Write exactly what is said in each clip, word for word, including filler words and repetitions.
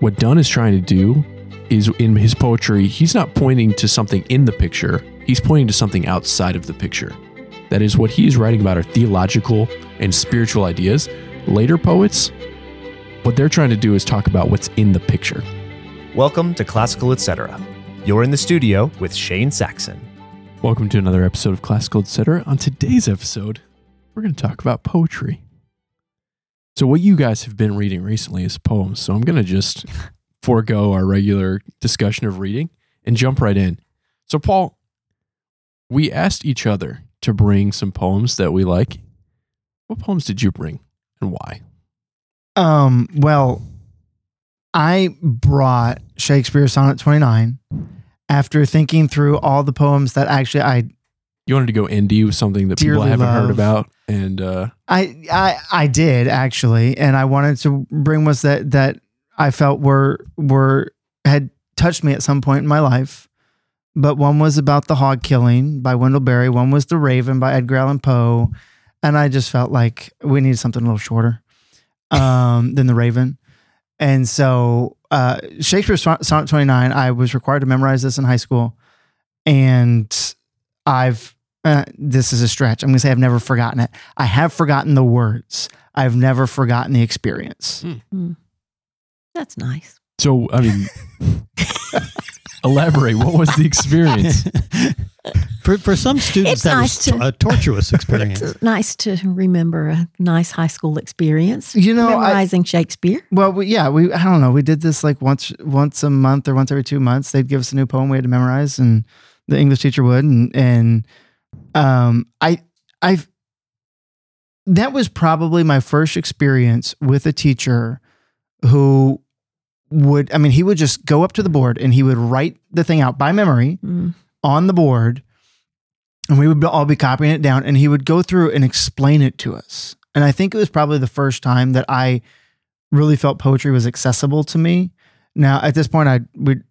What Donne is trying to do is, in his poetry, he's not pointing to something in the picture. He's pointing to something outside of the picture. That is, what he is writing about are theological and spiritual ideas. Later poets, what they're trying to do is talk about what's in the picture. Welcome to Classical Et Cetera. You're in the studio with Shane Saxon. Welcome to another episode of Classical Et Cetera. On today's episode, we're going to talk about poetry. So what you guys have been reading recently is poems. So I'm going to just forego our regular discussion of reading and jump right in. So Paul, we asked each other to bring some poems that we like. What poems did you bring and why? Um, well, I brought Shakespeare Sonnet twenty-nine after thinking through all the poems that actually I... You wanted to go indie with something that people haven't love. heard about. And uh, I, I I did actually, and I wanted to bring ones that that I felt were were had touched me at some point in my life. But one was about the hog killing by Wendell Berry. One was The Raven by Edgar Allan Poe, and I just felt like we needed something a little shorter um, than The Raven. And so uh, Shakespeare's Sonnet twenty-nine. I was required to memorize this in high school, and I've. Uh, this is a stretch. I'm going to say I've never forgotten it. I have forgotten the words. I've never forgotten the experience. Mm. Mm. That's nice. So, I mean, elaborate. What was the experience? For, for some students, it's that nice was to, a tortuous experience. It's nice to remember a nice high school experience. You know, memorizing I, Shakespeare. Well, we, yeah, we. I don't know. We did this like once, once a month or once every two months. They'd give us a new poem we had to memorize, and the English teacher would, and and. Um, I, I've, that was probably my first experience with a teacher who would, I mean, he would just go up to the board and he would write the thing out by memory mm. on the board, and we would all be copying it down, and he would go through and explain it to us. And I think it was probably the first time that I really felt poetry was accessible to me. Now at this point I would,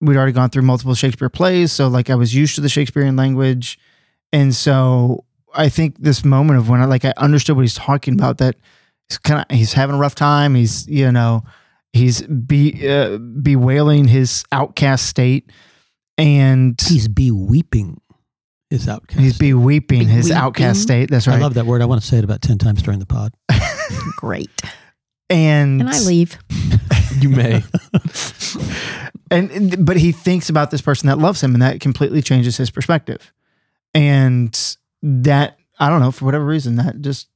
we'd already gone through multiple Shakespeare plays. So like I was used to the Shakespearean language. And so I think this moment of when I like I understood what he's talking about, that he's kind of he's having a rough time. He's you know he's be uh, bewailing his outcast state, and he's beweeping his outcast. He's beweeping be his weeping. outcast state. That's right. I love that word. I want to say it about ten times during the pod. Great. And can I leave? You may. and but he thinks about this person that loves him, and that completely changes his perspective. And that, I don't know, for whatever reason, that just,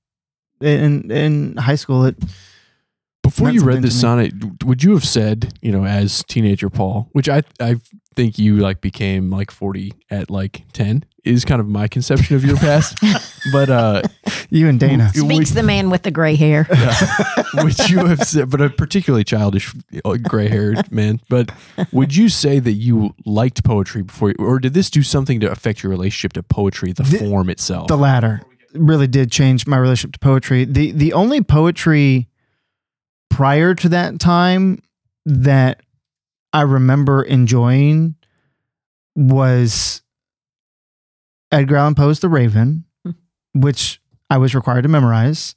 in in high school, it... Before you read this sonnet, would you have said, you know, as teenager Paul, which I I think you, like, became, like, forty at, like, ten, is kind of my conception of your past. But, uh... You and Dana. W- Speaks would, the man with the gray hair. Yeah, would you have said, but a particularly childish gray-haired man, but would you say that you liked poetry before, or did this do something to affect your relationship to poetry, the, the form itself? The latter. It really did change my relationship to poetry. The The only poetry prior to that time that I remember enjoying was Edgar Allan Poe's The Raven, which... I was required to memorize,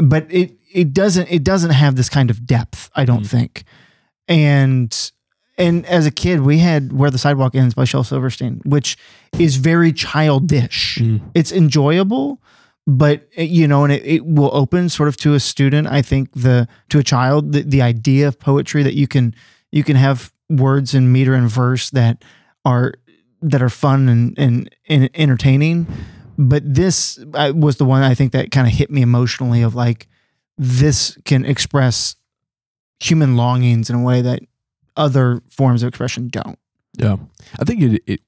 but it, it doesn't, it doesn't have this kind of depth, I don't mm. think. And, and as a kid, we had Where the Sidewalk Ends by Shel Silverstein, which is very childish. Mm. It's enjoyable, but you know, and it, it will open sort of to a student. I think the, to a child, the, the idea of poetry that you can, you can have words in meter and verse that are, that are fun and, and, and entertaining. But this was the one I think that kind of hit me emotionally of like, this can express human longings in a way that other forms of expression don't. Yeah. I think it, it,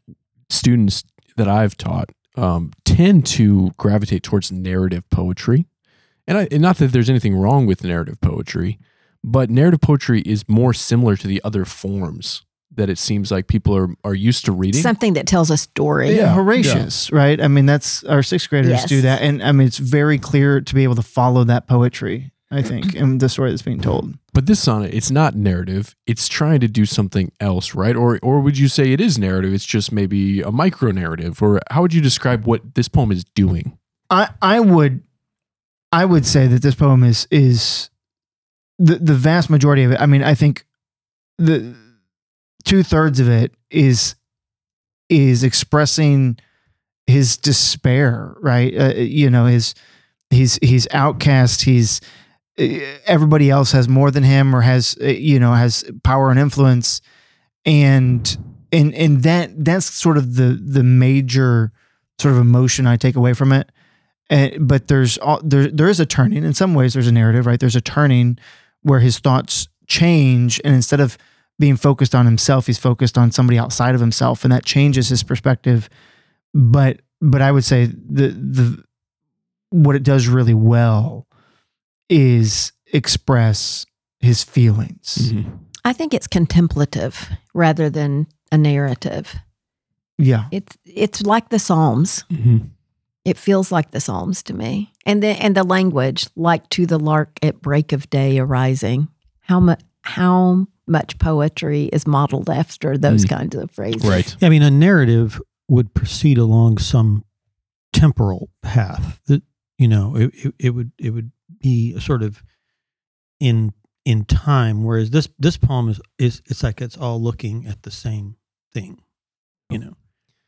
students that I've taught um, tend to gravitate towards narrative poetry. And, I, and not that there's anything wrong with narrative poetry, but narrative poetry is more similar to the other forms that it seems like people are, are used to reading. Something that tells a story. Yeah, Horatius, yeah. right? I mean, that's our sixth graders yes. do that. And I mean, it's very clear to be able to follow that poetry, I think, and the story that's being told. But this sonnet, it's not narrative. It's trying to do something else, right? Or or would you say it is narrative? It's just maybe a micro narrative, or how would you describe what this poem is doing? I, I would, I would say that this poem is, is the the vast majority of it, I mean, I think the two thirds of it is is expressing his despair, right? Uh, you know, his he's he's outcast. He's everybody else has more than him, or has you know has power and influence, and and and that that's sort of the the major sort of emotion I take away from it. Uh, but there's all, there there is a turning. In some ways, there's a narrative, right? There's a turning where his thoughts change, and instead of being focused on himself, he's focused on somebody outside of himself, and that changes his perspective. But but I would say the the what it does really well is express his feelings. Mm-hmm. I think it's contemplative rather than a narrative. Yeah, it's it's like the Psalms. Mm-hmm. It feels like the Psalms to me. And the, and the language, like to the lark at break of day arising, how, mu- how much poetry is modeled after those mm. kinds of phrases. Right. I mean, a narrative would proceed along some temporal path. That, you know, it, it, it would it would be sort of in in time, whereas this this poem is, is it's like it's all looking at the same thing, you know.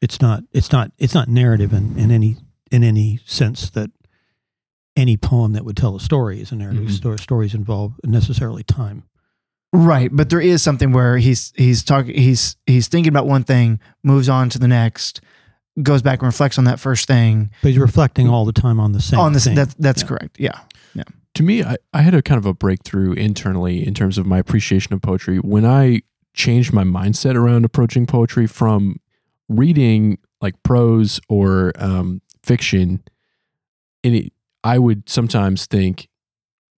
It's not it's not it's not narrative in, in any in any sense that any poem that would tell a story is a narrative. Mm-hmm. Story, stories involve necessarily time. Right. But there is something where he's, he's talking, he's, he's thinking about one thing, moves on to the next, goes back and reflects on that first thing. But he's reflecting all the time on the same on this, thing. That, that's yeah. correct. Yeah. Yeah. To me, I, I had a kind of a breakthrough internally in terms of my appreciation of poetry when I changed my mindset around approaching poetry from reading like prose or, um, fiction, and it, I would sometimes think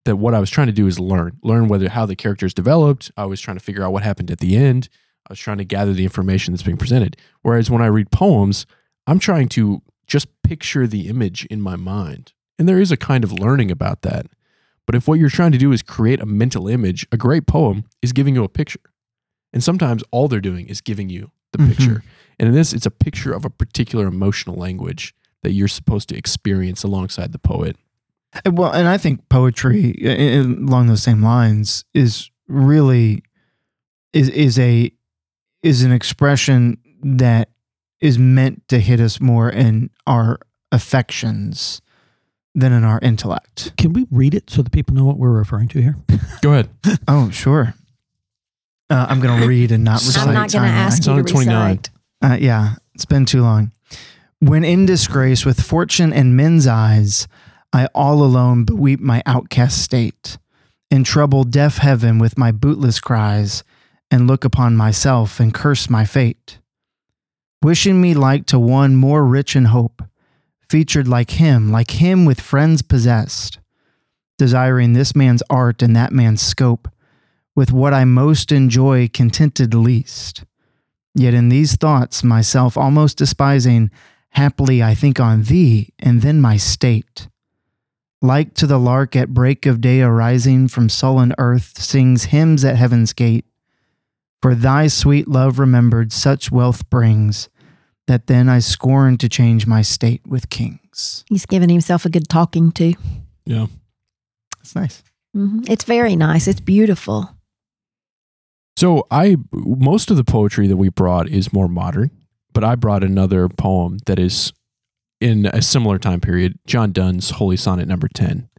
that what I was trying to do is learn, learn whether how the characters developed. I was trying to figure out what happened at the end. I was trying to gather the information that's being presented. Whereas when I read poems, I'm trying to just picture the image in my mind. And there is a kind of learning about that. But if what you're trying to do is create a mental image, a great poem is giving you a picture. And sometimes all they're doing is giving you the mm-hmm. picture. And in this, it's a picture of a particular emotional language that you're supposed to experience alongside the poet. Well, and I think poetry along those same lines is really is is a is an expression that is meant to hit us more in our affections than in our intellect. Can we read it so that people know what we're referring to here? Go ahead. Oh, sure. Uh, I'm going to read and not recite. I'm not going to ask you to recite. Uh, yeah, it's been too long. When in disgrace with fortune and men's eyes, I all alone beweep my outcast state, and trouble deaf heaven with my bootless cries, and look upon myself and curse my fate, wishing me like to one more rich in hope, featured like him, like him with friends possessed, desiring this man's art and that man's scope, with what I most enjoy contented least. Yet in these thoughts myself almost despising, happily I think on thee, and then my state. Like to the lark at break of day arising from sullen earth, sings hymns at heaven's gate. For thy sweet love remembered such wealth brings, that then I scorn to change my state with kings. He's giving himself a good talking to. Yeah. That's nice. Mm-hmm. It's very nice. It's beautiful. So I, most of the poetry that we brought is more modern. But I brought another poem that is in a similar time period, John Donne's Holy Sonnet number ten.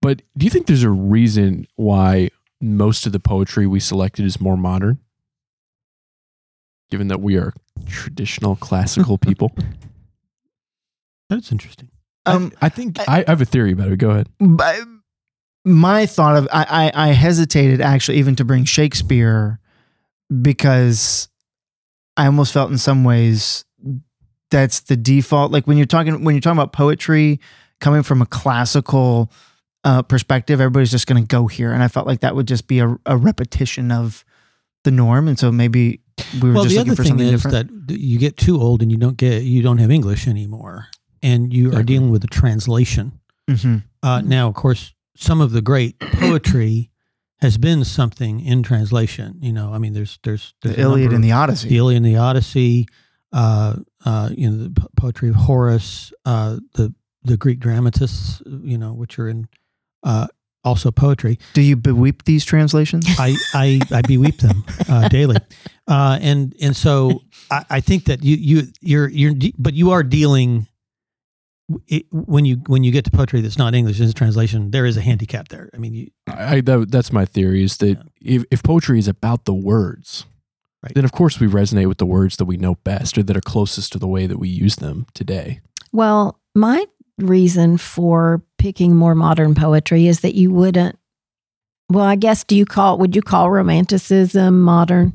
But do you think there's a reason why most of the poetry we selected is more modern, given that we are traditional classical people? That's interesting. Um, I, I think I, I have a theory about it. Go ahead. My thought of, I, I, I hesitated actually even to bring Shakespeare because I almost felt in some ways that's the default. Like when you're talking when you're talking about poetry coming from a classical uh, perspective, everybody's just going to go here, and I felt like that would just be a, a repetition of the norm. And so maybe we were well, just looking for something different. Well, the other thing is that you get too old and you don't get you don't have English anymore, and you exactly. are dealing with a translation. Mm-hmm. Uh, now, of course, some of the great poetry has been something in translation, you know. I mean, there's there's, there's the Iliad and the Odyssey, the Iliad and the Odyssey, uh, uh, you know, the poetry of Horace, uh, the the Greek dramatists, you know, which are in uh, also poetry. Do you beweep these translations? I I, I beweep them uh, daily, uh, and and so I, I think that you you you're you're de- but you are dealing it, when you when you get to poetry that's not English in translation. There is a handicap there. I mean, you, I, I that, that's my theory is that yeah. if, if poetry is about the words, right. then of course we resonate with the words that we know best or that are closest to the way that we use them today. Well, my reason for picking more modern poetry is that you wouldn't, well, I guess, do you call, would you call romanticism modern?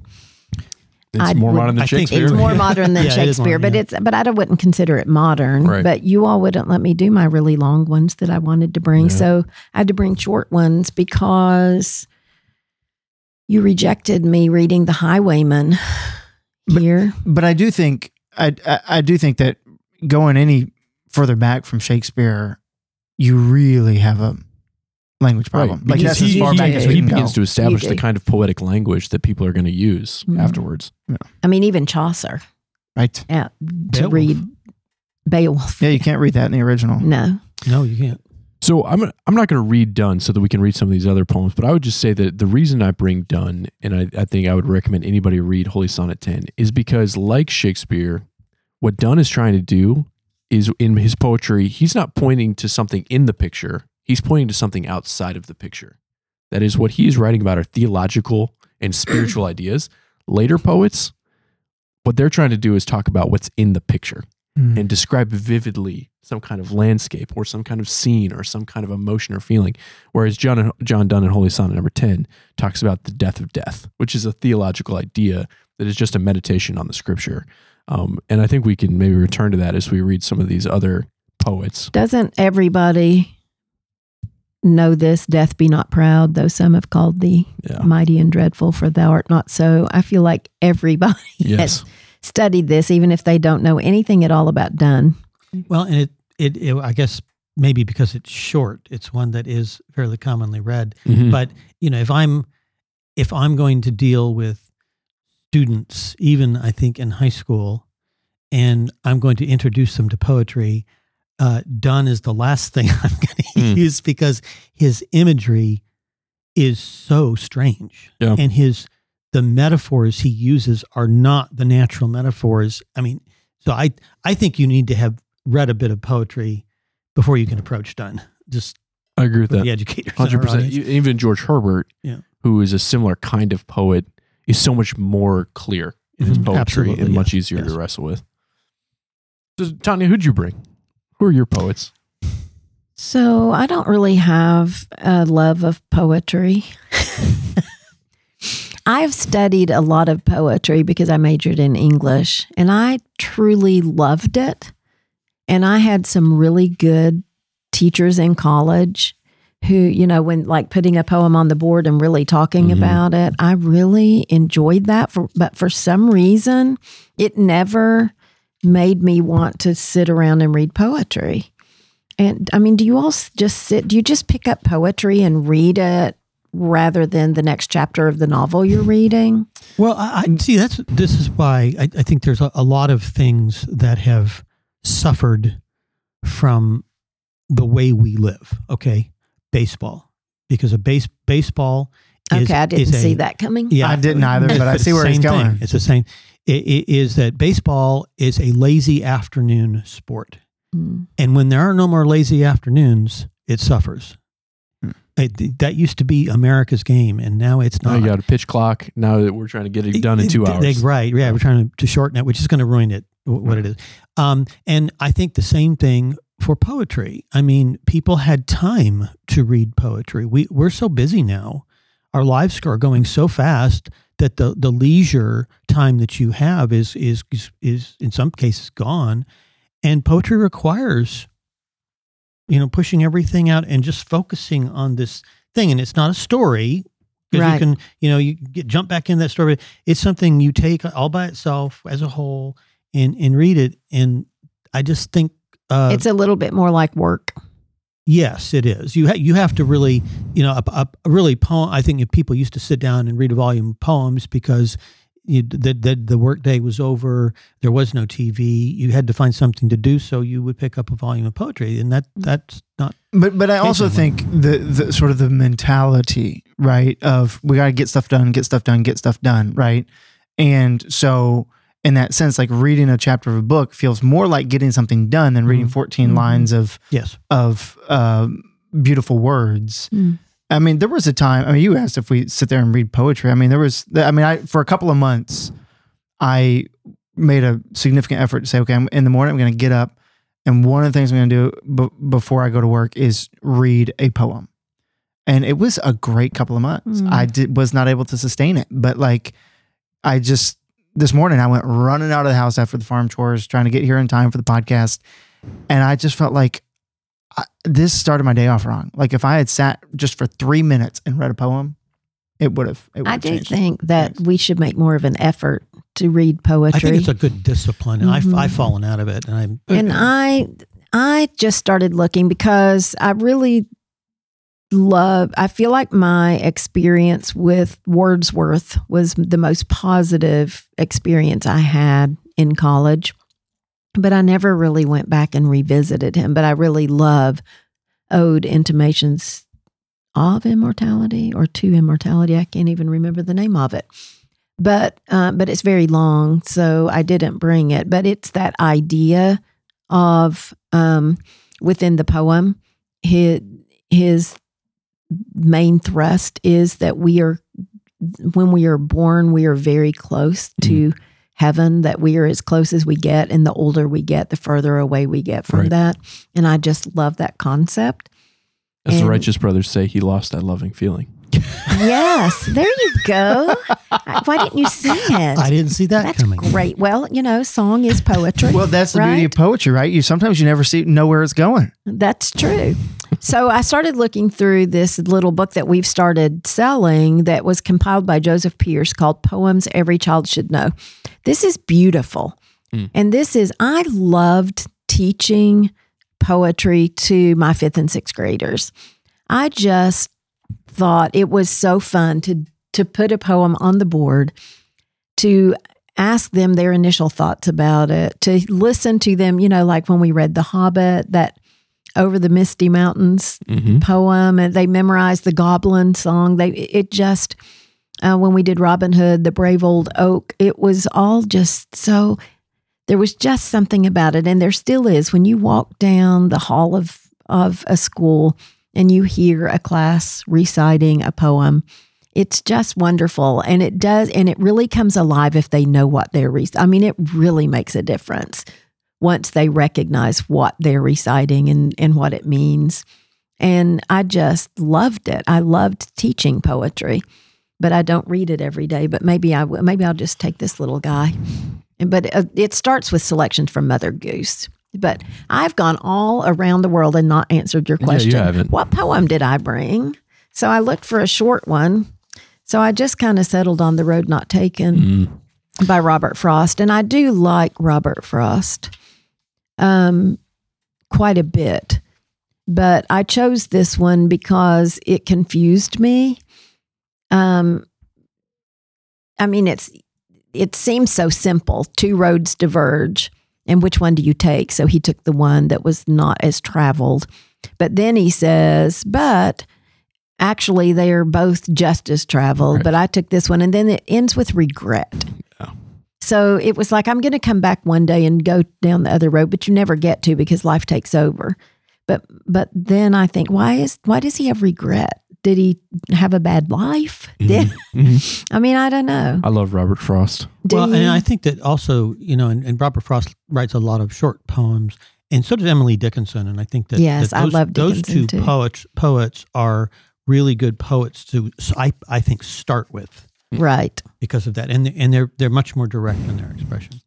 It's I'd, more modern than I Shakespeare. It's more modern than yeah, Shakespeare, it more, but yeah. it's, but I wouldn't consider it modern, right. but you all wouldn't let me do my really long ones that I wanted to bring. Yeah. So I had to bring short ones because you rejected me reading The Highwayman here. But, but I do think, I, I, I do think that going any further back from Shakespeare, you really have a language problem. Right. Like that's as far he, back he, as we he can begins go. To establish the kind of poetic language that people are going to use mm. afterwards. Yeah. I mean, even Chaucer, right? Yeah, to Beowulf. read Beowulf. Yeah, you can't read that in the original. No, no, you can't. So I'm I'm not going to read Donne so that we can read some of these other poems, but I would just say that the reason I bring Donne, and I, I think I would recommend anybody read Holy Sonnet ten, is because like Shakespeare, what Donne is trying to do is in his poetry, he's not pointing to something in the picture. He's pointing to something outside of the picture. That is what he is writing about are theological and spiritual ideas. Later poets, what they're trying to do is talk about what's in the picture mm. and describe vividly some kind of landscape or some kind of scene or some kind of emotion or feeling. Whereas John, John Donne in Holy Sonnet number ten talks about the death of death, which is a theological idea that is just a meditation on the scripture. Um, and I think we can maybe return to that as we read some of these other poets. Doesn't everybody know this? Death, be not proud, though some have called thee yeah. mighty and dreadful, for thou art not so. I feel like everybody yes. has studied this, even if they don't know anything at all about Donne. Well, and it, it, it I guess maybe because it's short, it's one that is fairly commonly read. Mm-hmm. But you know, if I'm if I'm going to deal with students, even I think in high school, and I'm going to introduce them to poetry, uh, Donne is the last thing I'm going to mm. use because his imagery is so strange. Yeah. And his the metaphors he uses are not the natural metaphors. I mean, so I, I think you need to have read a bit of poetry before you can approach Donne. Just I agree with that. The educators. one hundred percent. Even George Herbert, yeah. who is a similar kind of poet, is so much more clear in his poetry Absolutely, and yeah. much easier yes. to wrestle with. So, Tanya, who'd you bring? Who are your poets? So I don't really have a love of poetry. I've studied a lot of poetry because I majored in English, and I truly loved it. And I had some really good teachers in college who, you know, when like putting a poem on the board and really talking mm-hmm. about it, I really enjoyed that. For, but for some reason, it never made me want to sit around and read poetry. And I mean, do you all just sit, do you just pick up poetry and read it rather than the next chapter of the novel you're reading? Well, I, I see that's, this is why I, I think there's a, a lot of things that have suffered from the way we live. Okay. Baseball, because a base baseball is, okay, I didn't see a, that coming. Yeah, I didn't either, but I see where he's going. Thing. It's the same. It, it is that baseball is a lazy afternoon sport, mm. and when there are no more lazy afternoons, it suffers. Mm. It, that used to be America's game, and now it's not. Now you got a pitch clock. Now that we're trying to get it done it, in two it, hours, right? Yeah, we're trying to, to shorten it, which is going to ruin it. What mm. it is, um, and I think the same thing. For poetry, I mean, people had time to read poetry. We, we're so busy now. Our lives are going so fast that the, the leisure time that you have is, is is is in some cases gone. And poetry requires, you know, pushing everything out and just focusing on this thing. And it's not a story. Because right. you can, you know, you get, jump back in that story. But it's something you take all by itself as a whole and, and read it. And I just think, Uh, it's a little bit more like work. Yes, it is. You ha- you have to really, you know, a, a really poem. I think if people used to sit down and read a volume of poems because you, the, the, the work day was over. There was no T V. You had to find something to do, so you would pick up a volume of poetry, and that that's not. But but I also think the, the sort of the mentality, right, of we got to get stuff done, get stuff done, get stuff done, right? And so in that sense, like reading a chapter of a book feels more like getting something done than reading mm-hmm. fourteen mm-hmm. lines of yes. of uh, beautiful words. Mm. I mean, there was a time, I mean, you asked if we sit there and read poetry. I mean, there was, I mean, I, for a couple of months, I made a significant effort to say, okay, I'm, in the morning, I'm going to get up. And one of the things I'm going to do b- before I go to work is read a poem. And it was a great couple of months. Mm. I did, was not able to sustain it. But like, I just, this morning, I went running out of the house after the farm chores, trying to get here in time for the podcast. And I just felt like, I, this started my day off wrong. Like if I had sat just for three minutes and read a poem, it would have. It would I have do changed. think that yes. we should make more of an effort to read poetry. I think it's a good discipline. Mm-hmm. I've, I've fallen out of it, and I'm. And I, I just started looking because I really love. I feel like my experience with Wordsworth was the most positive experience I had in college. But I never really went back and revisited him. But I really love Ode, Intimations of Immortality or to Immortality. I can't even remember the name of it. But uh, but it's very long, so I didn't bring it. But it's that idea of um, within the poem, his, his main thrust is that we are, when we are born, we are very close to mm. heaven, that we are as close as we get, and the older we get, the further away we get from right. that. And I just love that concept. As and the Righteous Brothers say, he lost that loving feeling. Yes, there you go. Why didn't you see it? I didn't see that that's coming. Great. Well, you know, song is poetry. Well, that's the right? beauty of poetry, right? You sometimes you never see know where it's going. That's true. So I started looking through this little book that we've started selling that was compiled by Joseph Pierce called Poems Every Child Should Know. This is beautiful. Mm. And this is, I loved teaching poetry to my fifth and sixth graders. I just thought it was so fun to, to put a poem on the board, to ask them their initial thoughts about it, to listen to them, you know, like when we read The Hobbit, that Over the Misty Mountains mm-hmm. poem, and they memorized the Goblin song. They It just, uh, when we did Robin Hood, The Brave Old Oak, it was all just so, there was just something about it, and there still is. When you walk down the hall of, of a school and you hear a class reciting a poem, it's just wonderful, and it does, and it really comes alive if they know what they're reciting. I mean, it really makes a difference once they recognize what they're reciting and, and what it means. And I just loved it. I loved teaching poetry, but I don't read it every day. But maybe, I w- maybe I'll just take this little guy. But uh, it starts with selections from Mother Goose. But I've gone all around the world and not answered your question. Yeah, you haven't. What poem did I bring? So I looked for a short one. So I just kind of settled on The Road Not Taken mm. by Robert Frost. And I do like Robert Frost. Um, quite a bit, but I chose this one because it confused me. Um, I mean, it's, it seems so simple. Two roads diverge, and which one do you take? So he took the one that was not as traveled, but then he says, but actually they are both just as traveled, right. but I took this one. And then it ends with regret. So it was like, I'm going to come back one day and go down the other road, but you never get to because life takes over. But but then I think, why is why does he have regret? Did he have a bad life? Mm-hmm. mm-hmm. I mean, I don't know. I love Robert Frost. Do well, you? And I think that also, you know, and, and Robert Frost writes a lot of short poems, and so does Emily Dickinson. And I think that, yes, that those, I love those two too. poets poets are really good poets to, I I think, start with. Right. Because of that. And and they're they're much more direct in their expression.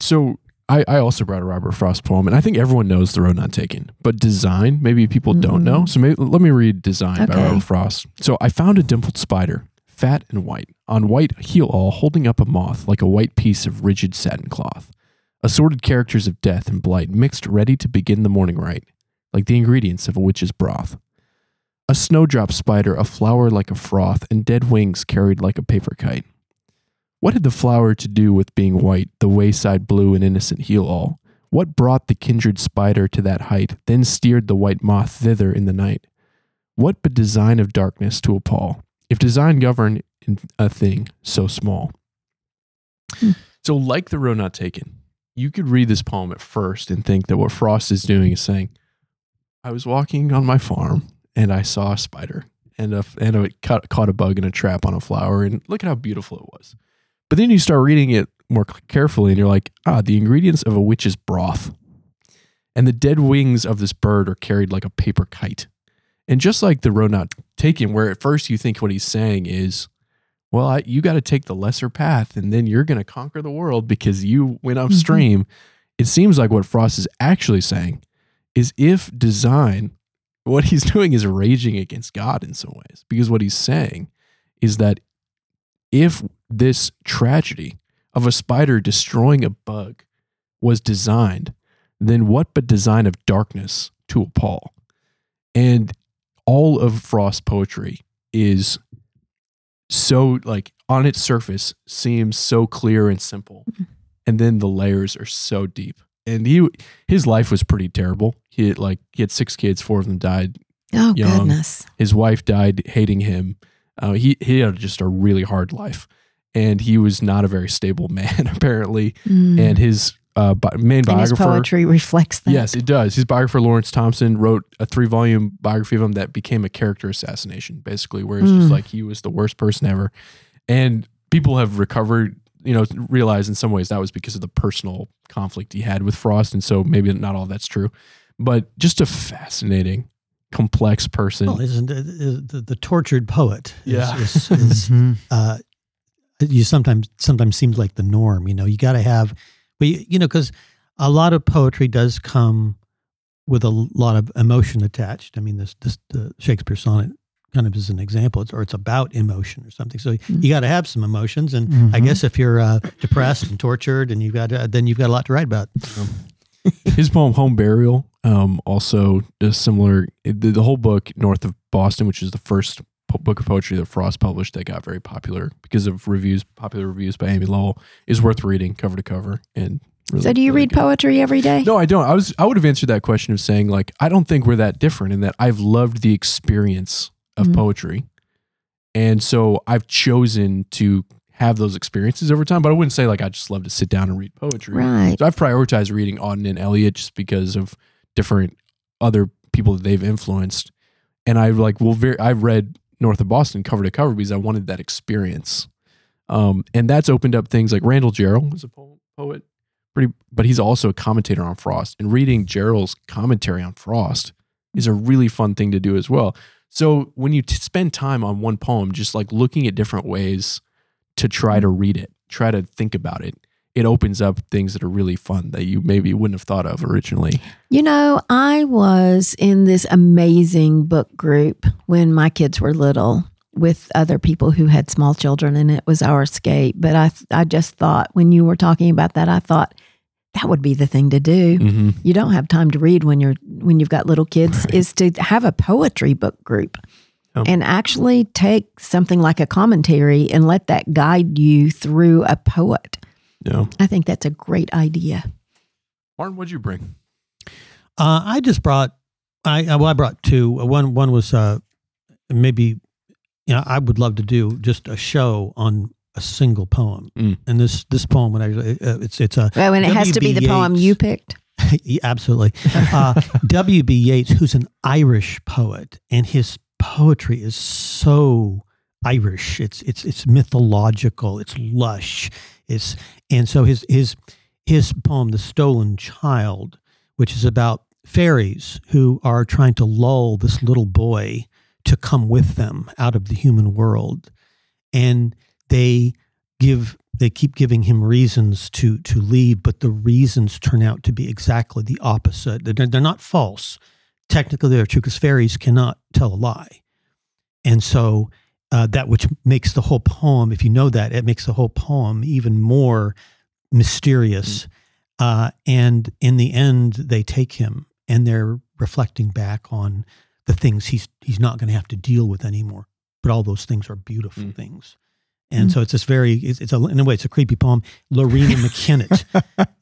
So I, I also brought a Robert Frost poem, and I think everyone knows The Road Not Taken, but Design, maybe people mm-hmm. don't know. So maybe, let me read Design okay. by Robert Frost. So I found a dimpled spider, fat and white, on white heel all holding up a moth like a white piece of rigid satin cloth. Assorted characters of death and blight mixed ready to begin the morning rite, like the ingredients of a witch's broth. A snowdrop spider, a flower like a froth, and dead wings carried like a paper kite. What had the flower to do with being white, the wayside blue and innocent heal-all? What brought the kindred spider to that height, then steered the white moth thither in the night? What but design of darkness to appall, if design govern in a thing so small? Hmm. So like The Road Not Taken, you could read this poem at first and think that what Frost is doing is saying, I was walking on my farm and I saw a spider and, a, and it cut, caught a bug in a trap on a flower, and look at how beautiful it was. But then you start reading it more carefully and you're like, ah, the ingredients of a witch's broth. And the dead wings of this bird are carried like a paper kite. And just like The Road Not Taken, where at first you think what he's saying is, well, I, you got to take the lesser path and then you're going to conquer the world because you went upstream. Mm-hmm. It seems like what Frost is actually saying is if design, what he's doing is raging against God in some ways, because what he's saying is that if this tragedy of a spider destroying a bug was designed, then what but design of darkness to appall? And all of Frost's poetry is so, like, on its surface seems so clear and simple, and then the layers are so deep. And he, his life was pretty terrible. He had, like he had six kids, four of them died. Oh, young. Goodness! His wife died hating him. Uh, he, he had just a really hard life, and he was not a very stable man, apparently. Mm. And his uh, bi- main biographer... And his poetry reflects that. Yes, it does. His biographer, Lawrence Thompson, wrote a three-volume biography of him that became a character assassination, basically, where it's mm. just like he was the worst person ever. And people have recovered, you know, realized in some ways that was because of the personal conflict he had with Frost, and so maybe not all that's true. But just a fascinating... complex person. Well, isn't it, is the, the tortured poet? Is, yeah, is, is, is, mm-hmm. uh, you sometimes sometimes seems like the norm. You know, you got to have, but you, you know, because a lot of poetry does come with a lot of emotion attached. I mean, this this the Shakespeare sonnet kind of is an example, it's, or it's about emotion or something. So mm-hmm. you got to have some emotions, and mm-hmm. I guess if you're uh, depressed and tortured, and you've got uh, then you've got a lot to write about. Um, His poem Home Burial, um, also a similar, the, the whole book North of Boston, which is the first po- book of poetry that Frost published that got very popular because of reviews, popular reviews by Amy Lowell, is worth reading cover to cover. And really, so do you really read good. Poetry every day? No, I don't. I was I would have answered that question of saying, like, I don't think we're that different in that I've loved the experience of mm-hmm. poetry. And so I've chosen to have those experiences over time, but I wouldn't say like I just love to sit down and read poetry. Right. So I've prioritized reading Auden and Eliot just because of different other people that they've influenced. And I like well, very, I've read North of Boston cover to cover because I wanted that experience. Um, and that's opened up things like Randall Jarrell was a po- poet, pretty, but he's also a commentator on Frost. And reading Jarrell's commentary on Frost is a really fun thing to do as well. So when you t- spend time on one poem, just like looking at different ways to try to read it, try to think about it. It opens up things that are really fun that you maybe wouldn't have thought of originally. You know, I was in this amazing book group when my kids were little with other people who had small children, and it was our escape. But I I just thought when you were talking about that, I thought that would be the thing to do. Mm-hmm. You don't have time to read when you're when you've got little kids, right. Is to have a poetry book group. Um, and actually take something like a commentary and let that guide you through a poet. Yeah. I think that's a great idea. Martin, what'd you bring? Uh, I just brought, I well, I brought two. One one was uh, maybe, you know, I would love to do just a show on a single poem. Mm. And this this poem, when I uh, it's it's a well, and it has to be the poem you picked. Yeah, absolutely. uh, W B Yeats, who's an Irish poet, and his poetry is so Irish. It's it's it's mythological. It's lush. It's and so his his his poem, The Stolen Child, which is about fairies who are trying to lull this little boy to come with them out of the human world, and they give they keep giving him reasons to to leave, but the reasons turn out to be exactly the opposite. They're they're not false. Technically, they're true because fairies cannot tell a lie. And so uh, that which makes the whole poem, if you know that, it makes the whole poem even more mysterious. Mm-hmm. Uh, and in the end, they take him and they're reflecting back on the things he's he's not going to have to deal with anymore. But all those things are beautiful mm-hmm. things. And mm-hmm. so it's this very, it's a, in a way, it's a creepy poem. Loreena McKennitt.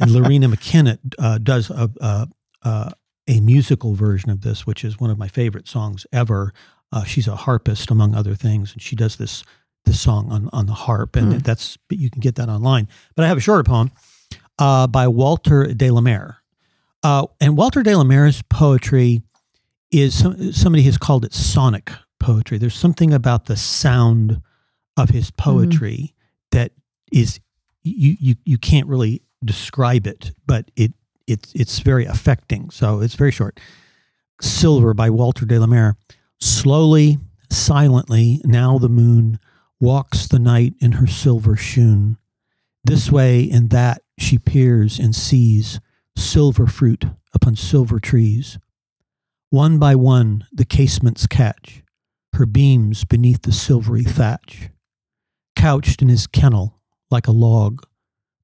And Loreena McKennitt uh, does a, a, a, a musical version of this, which is one of my favorite songs ever. Uh, she's a harpist, among other things, and she does this this song on, on the harp. And mm. that's you can get that online. But I have a shorter poem uh, by Walter de la Mare. Uh, and Walter de la Mare's poetry is, some, somebody has called it sonic poetry. There's something about the sound of his poetry mm-hmm. that is, you, you you can't really describe it, but it it's it's very affecting. So it's very short. Silver by Walter de la Mare. Slowly, silently, now the moon walks the night in her silver shoon. This way and that she peers and sees silver fruit upon silver trees. One by one the casements catch her beams beneath the silvery thatch. Couched in his kennel like a log,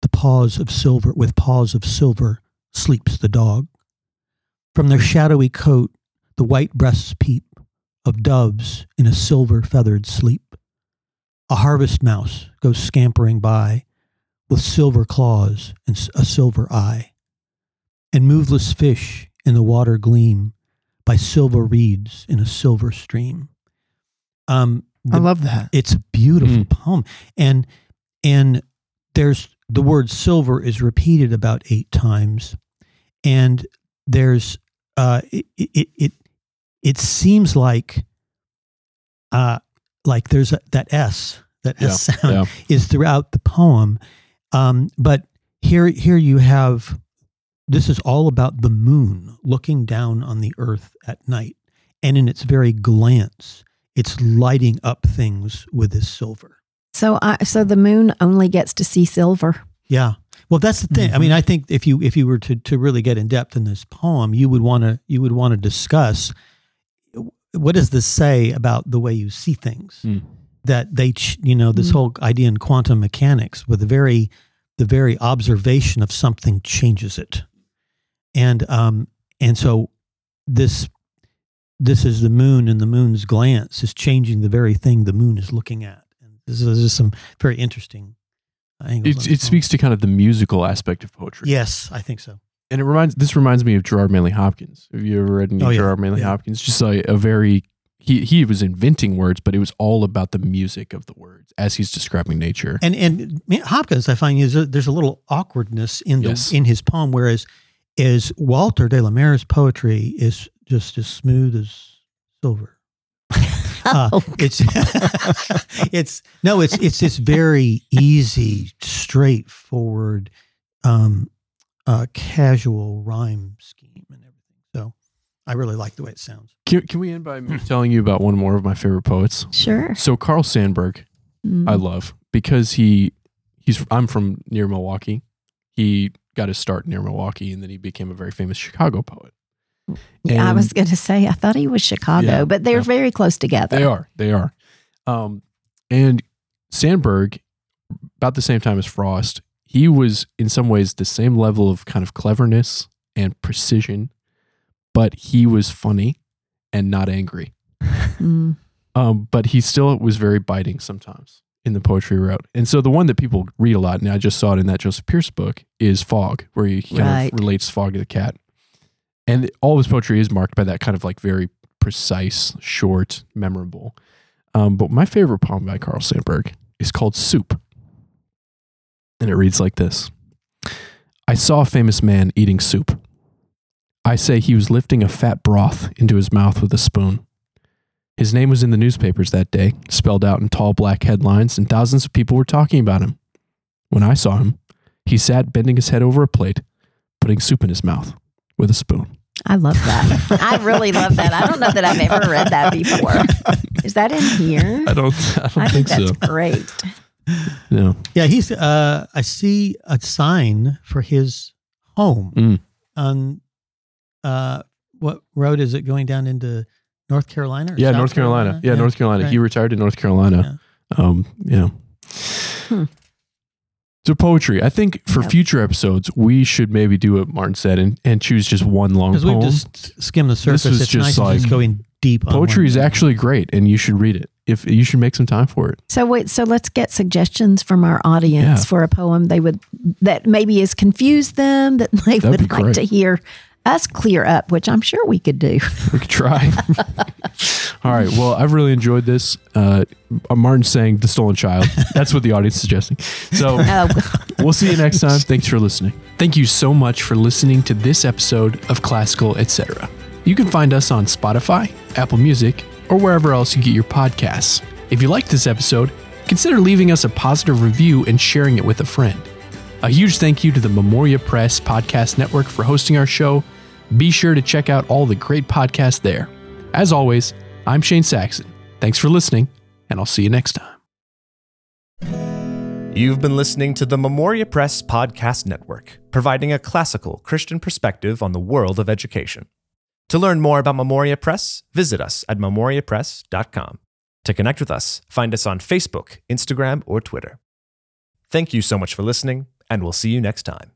the paws of silver with paws of silver sleeps the dog. From their shadowy coat the white breasts peep of doves in a silver feathered sleep. A harvest mouse goes scampering by with silver claws and a silver eye, and moveless fish in the water gleam by silver reeds in a silver stream. Um, the, I love that. It's a beautiful mm. poem. And, and there's the word silver is repeated about eight times. And there's, uh, it, it, it It seems like, uh, like there's a, that S, that yeah, S sound yeah. is throughout the poem. Um, but here, here you have, this is all about the moon looking down on the earth at night, and in its very glance, it's lighting up things with this silver. So, I, so the moon only gets to see silver. Yeah. Well, that's the thing. Mm-hmm. I mean, I think if you if you were to to really get in depth in this poem, you would want to you would want to discuss. What does this say about the way you see things? Mm. That they, you know, this mm. whole idea in quantum mechanics, with the very, the very observation of something changes it, and um, and so this, this is the moon, and the moon's glance is changing the very thing the moon is looking at. And this is, this is some very interesting angles. It, it speaks to kind of the musical aspect of poetry. Yes, I think so. And it reminds. This reminds me of Gerard Manley Hopkins. Have you ever read any oh, yeah. Gerard Manley yeah. Hopkins? Just like a very he he was inventing words, but it was all about the music of the words as he's describing nature. And and Hopkins, I find, is a, there's a little awkwardness in the yes. in his poem, whereas is Walter de la Mare's poetry is just as smooth as silver. uh, oh, it's it's no, it's it's this very easy, straightforward. Um, Uh, casual rhyme scheme and everything. So I really like the way it sounds. Can, can we end by telling you about one more of my favorite poets? Sure. So Carl Sandburg, mm. I love because he he's I'm from near Milwaukee. He got his start near Milwaukee, and then he became a very famous Chicago poet. And I was going to say I thought he was Chicago, yeah, but they're yeah. very close together. They are. They are. Um, and Sandburg, about the same time as Frost, he was in some ways the same level of kind of cleverness and precision, but he was funny and not angry. Mm. um, but he still was very biting sometimes in the poetry he wrote. And so the one that people read a lot, and I just saw it in that Joseph Pierce book, is Fog, where he kind right. of relates Fog to the cat. And all his poetry is marked by that kind of like very precise, short, memorable. Um, but my favorite poem by Carl Sandburg is called Soup. And it reads like this. I saw a famous man eating soup. I say he was lifting a fat broth into his mouth with a spoon. His name was in the newspapers that day, spelled out in tall black headlines, and thousands of people were talking about him. When I saw him, he sat bending his head over a plate, putting soup in his mouth with a spoon. I love that. I really love that. I don't know that I've ever read that before. Is that in here? I don't, I don't I think, think that's so. That's great. No. Yeah, he's. Uh, I see a sign for his home mm. on uh, what road is it going down into North Carolina? Or yeah, South North Carolina. Carolina. Yeah, yeah, North Carolina. Right. He retired to North Carolina. Yeah. Um, yeah. Hmm. So poetry. I think for yep. future episodes, we should maybe do what Martin said and, and choose just one long poem. Because we just skimmed the surface. This is it's just nice like, just going deep. Poetry on is actually great, and you should read it. if you should make some time for it. So wait, so let's get suggestions from our audience yeah. for a poem they would that maybe has confused them, that they That'd would like great. to hear us clear up, which I'm sure we could do. We could try. All right. Well, I've really enjoyed this. Uh, Martin's saying The Stolen Child. That's what the audience is suggesting. So oh. We'll see you next time. Thanks for listening. Thank you so much for listening to this episode of Classical Et Cetera. You can find us on Spotify, Apple Music, or wherever else you get your podcasts. If you liked this episode, consider leaving us a positive review and sharing it with a friend. A huge thank you to the Memoria Press Podcast Network for hosting our show. Be sure to check out all the great podcasts there. As always, I'm Shane Saxon. Thanks for listening, and I'll see you next time. You've been listening to the Memoria Press Podcast Network, providing a classical Christian perspective on the world of education. To learn more about Memoria Press, visit us at memoria press dot com. To connect with us, find us on Facebook, Instagram, or Twitter. Thank you so much for listening, and we'll see you next time.